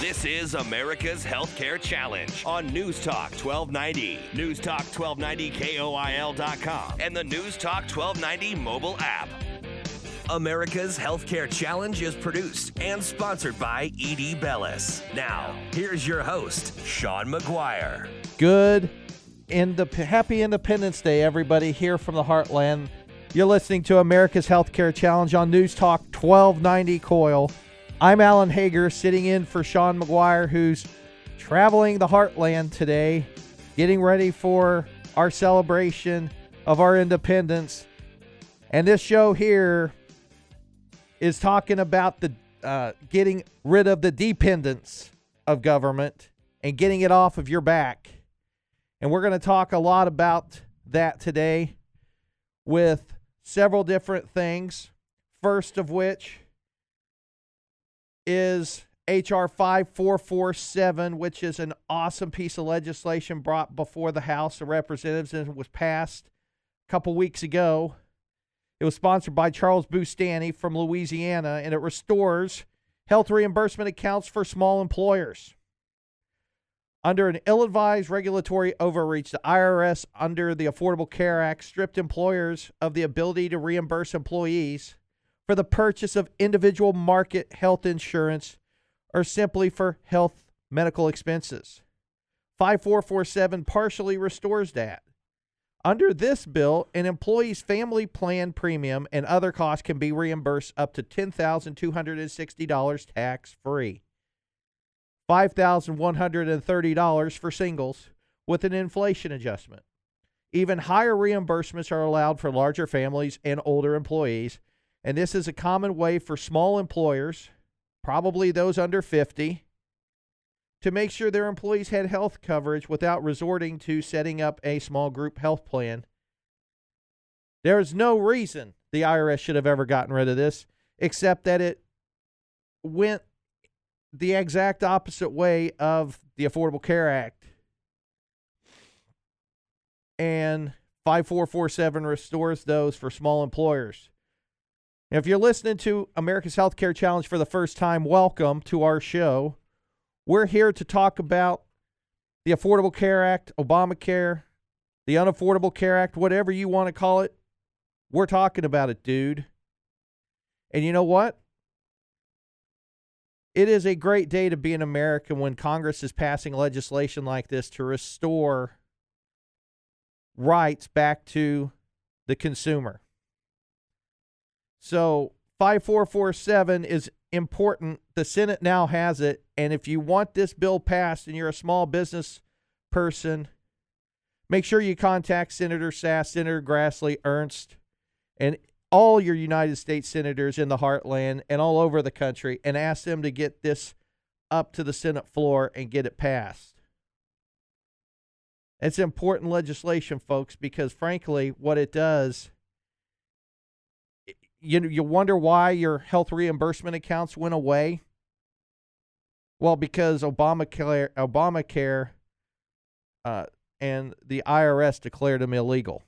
This is America's Healthcare Challenge on News Talk 1290, News Talk 1290 KOIL.com, and the News Talk 1290 mobile app. America's Healthcare Challenge is produced and sponsored by E.D. Bellis. Now, here's your host, Sean McGuire. Happy Independence Day, everybody, here from the Heartland. You're listening to America's Healthcare Challenge on News Talk 1290 KOIL. I'm Alan Hager, sitting in for Sean McGuire, who's traveling the Heartland today, getting ready for our celebration of our independence. And this show here is talking about the getting rid of the dependence of government and getting it off of your back. And we're going to talk a lot about that today with several different things, first of which is H.R. 5447, which is an awesome piece of legislation brought before the House of Representatives and was passed a couple weeks ago. It was sponsored by Charles Bustani from Louisiana, and it restores health reimbursement accounts for small employers. Under an ill-advised regulatory overreach, the IRS under the Affordable Care Act stripped employers of the ability to reimburse employees for the purchase of individual market health insurance or simply for health medical expenses. 5447 partially restores that. Under this bill, an employee's family plan premium and other costs can be reimbursed up to $10,260 tax-free, $5,130 for singles with an inflation adjustment. Even higher reimbursements are allowed for larger families and older employees, and this is a common way for small employers, probably those under 50, to make sure their employees had health coverage without resorting to setting up a small group health plan. There is no reason the IRS should have ever gotten rid of this, except that it went the exact opposite way of the Affordable Care Act. And 5447 restores those for small employers. If you're listening to America's Healthcare Challenge for the first time, welcome to our show. We're here to talk about the Affordable Care Act, Obamacare, the Unaffordable Care Act, whatever you want to call it. We're talking about it, dude. And you know what? It is a great day to be an American when Congress is passing legislation like this to restore rights back to the consumer. So 5447 is important. The Senate now has it. And if you want this bill passed and you're a small business person, make sure you contact Senator Sasse, Senator Grassley, Ernst, and all your United States senators in the Heartland and all over the country and ask them to get this up to the Senate floor and get it passed. It's important legislation, folks, because frankly, what it does, you wonder why your health reimbursement accounts went away? Well, because Obamacare and the IRS declared them illegal.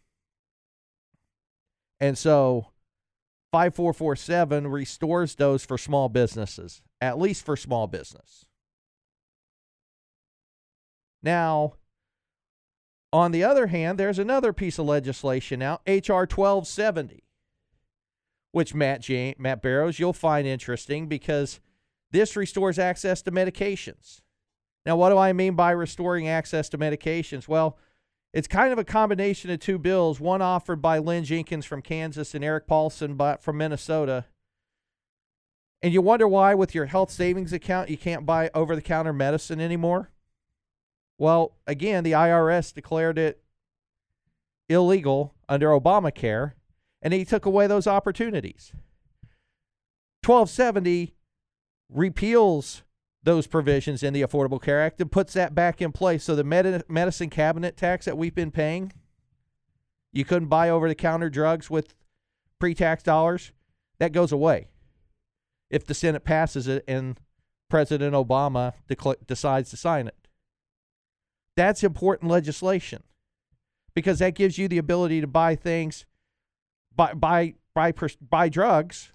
And so 5447 restores those for small businesses, at least for small business. Now, on the other hand, there's another piece of legislation now, H.R. 1270. Which Matt Barrows, you'll find interesting because this restores access to medications. Now, what do I mean by restoring access to medications? Well, it's kind of a combination of two bills, one offered by Lynn Jenkins from Kansas and Eric Paulson from Minnesota. And you wonder why with your health savings account you can't buy over-the-counter medicine anymore? Well, again, the IRS declared it illegal under Obamacare. And he took away those opportunities. 1270 repeals those provisions in the Affordable Care Act and puts that back in place. So the medicine cabinet tax that we've been paying, you couldn't buy over-the-counter drugs with pre-tax dollars, that goes away if the Senate passes it and President Obama decides to sign it. That's important legislation because that gives you the ability to buy things, buy drugs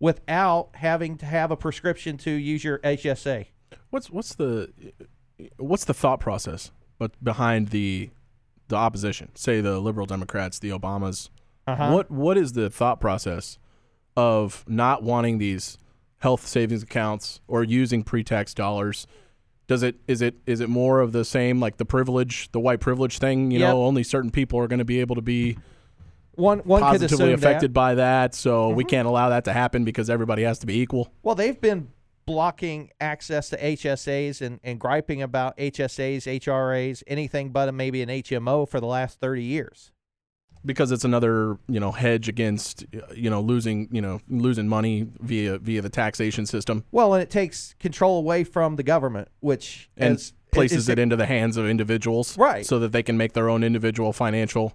without having to have a prescription to use your HSA. What's the thought process behind the opposition? Say the liberal Democrats, the Obamas. Uh-huh. What is the thought process of not wanting these health savings accounts or using pre-tax dollars? Is it more of the same, like the privilege, the white privilege thing? You know, only certain people are going to be able to be one positively affected by that, so we can't allow that to happen because everybody has to be equal. Well, they've been blocking access to HSAs and griping about HSAs, HRAs, anything but maybe an HMO for the last 30 years. Because it's another, hedge against, losing money via the taxation system. Well, and it takes control away from the government, which places it into the hands of individuals, right? So that they can make their own individual financial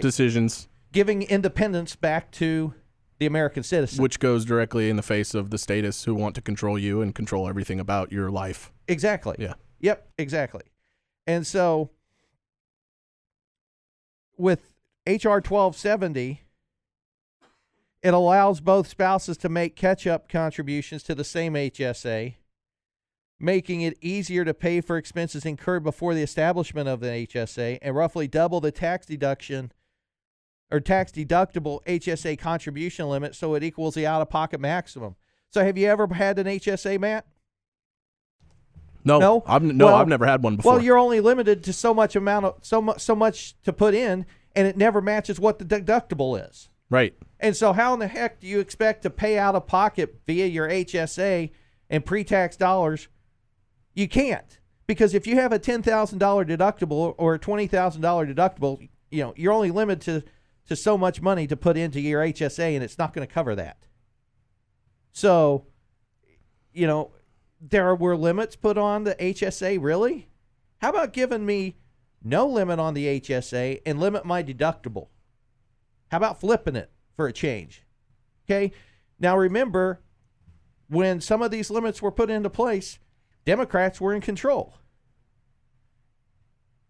decisions, giving independence back to the American citizen, which goes directly in the face of the statists who want to control you and control everything about your life. Exactly. Yeah. Yep. Exactly. And so, with H.R. 1270, it allows both spouses to make catch-up contributions to the same HSA, making it easier to pay for expenses incurred before the establishment of the HSA and roughly double the tax deduction or tax-deductible HSA contribution limit so it equals the out-of-pocket maximum. So have you ever had an HSA, Matt? No? I've never had one before. Well, you're only limited to so much amount of so much to put in, and it never matches what the deductible is. Right. And so how in the heck do you expect to pay out of pocket via your HSA and pre-tax dollars? You can't, because if you have a $10,000 deductible or a $20,000 deductible, you're only limited to so much money to put into your HSA, and it's not going to cover that. So, there were limits put on the HSA, really? How about giving me no limit on the HSA and limit my deductible? How about flipping it for a change? Okay. Now remember, when some of these limits were put into place, Democrats were in control.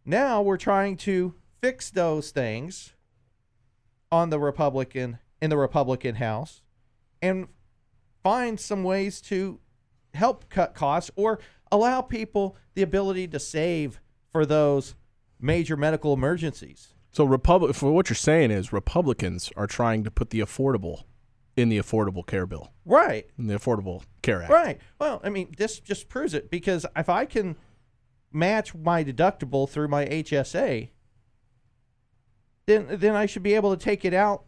Now we're trying to fix those things in the Republican House and find some ways to help cut costs or allow people the ability to save for those major medical emergencies. So for what you're saying is Republicans are trying to put the affordable in the Affordable Care Bill. Right. In the Affordable Care Act. Right. Well, I mean, this just proves it, because if I can match my deductible through my HSA, then I should be able to take it out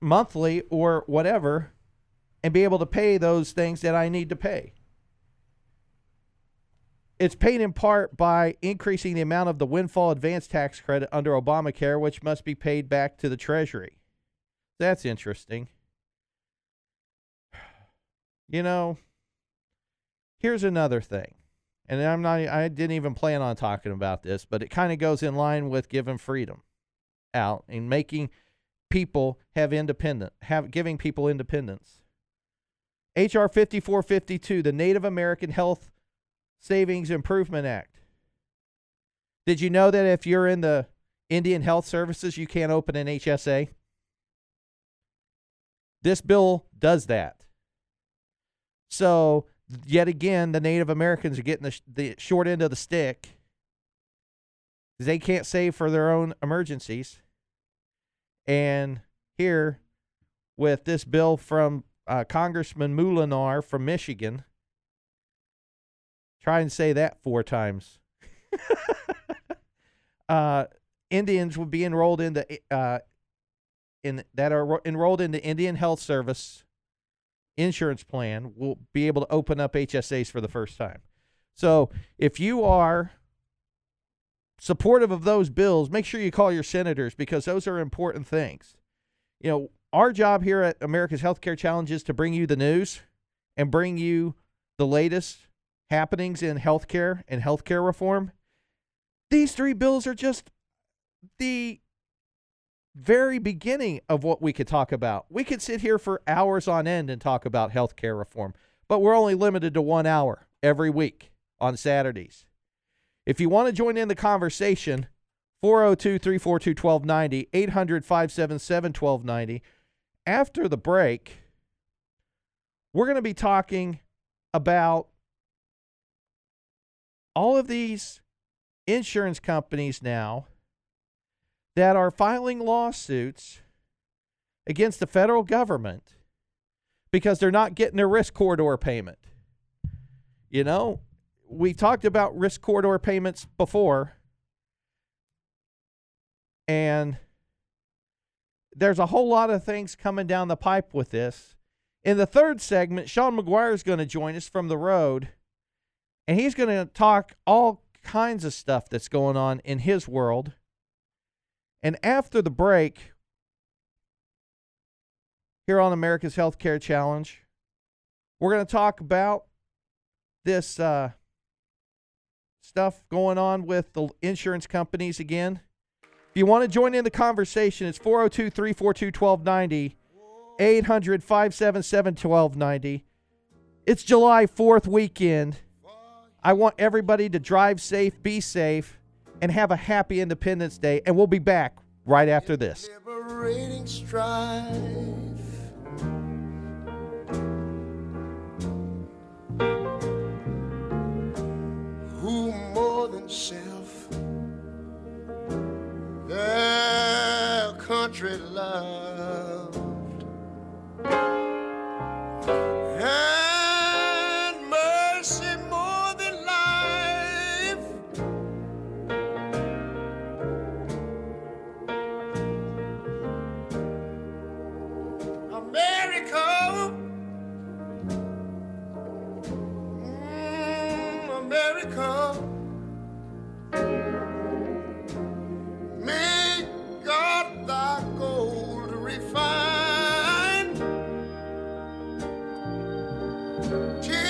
monthly or whatever and be able to pay those things that I need to pay. It's paid in part by increasing the amount of the windfall advance tax credit under Obamacare, which must be paid back to the Treasury. That's interesting. Here's another thing, and I didn't even plan on talking about this, but it kind of goes in line with giving freedom out and making people giving people independence. H.R. 5452, the Native American Health Savings Improvement Act. Did you know that if you're in the Indian Health Services, you can't open an HSA? This bill does that. So, yet again, the Native Americans are getting the short end of the stick. They can't save for their own emergencies. And here, with this bill from Congressman Mulinar from Michigan, try and say that 4 times. Indians would be enrolled in the Indian Health Service insurance plan will be able to open up HSAs for the first time. So if you are supportive of those bills, make sure you call your senators, because those are important things. Our job here at America's Healthcare Challenge is to bring you the news and bring you the latest happenings in healthcare and healthcare reform, these three bills are just the very beginning of what we could talk about. We could sit here for hours on end and talk about healthcare reform, but we're only limited to 1 hour every week on Saturdays. If you want to join in the conversation, 402-342-1290, 800-577-1290. After the break, we're going to be talking about all of these insurance companies now that are filing lawsuits against the federal government because they're not getting their risk corridor payment. You know, we talked about risk corridor payments before, and there's a whole lot of things coming down the pipe with this. In the third segment, Sean McGuire is going to join us from the road, and he's going to talk all kinds of stuff that's going on in his world. And after the break, here on America's Healthcare Challenge, we're going to talk about this stuff going on with the insurance companies again. If you want to join in the conversation, it's 402-342-1290, 800-577-1290. It's July 4th weekend. I want everybody to drive safe, be safe, and have a happy Independence Day. And we'll be back right after this. Liberating strife. Who more than self? Their country loved and mercy more than life. America, America. Refine.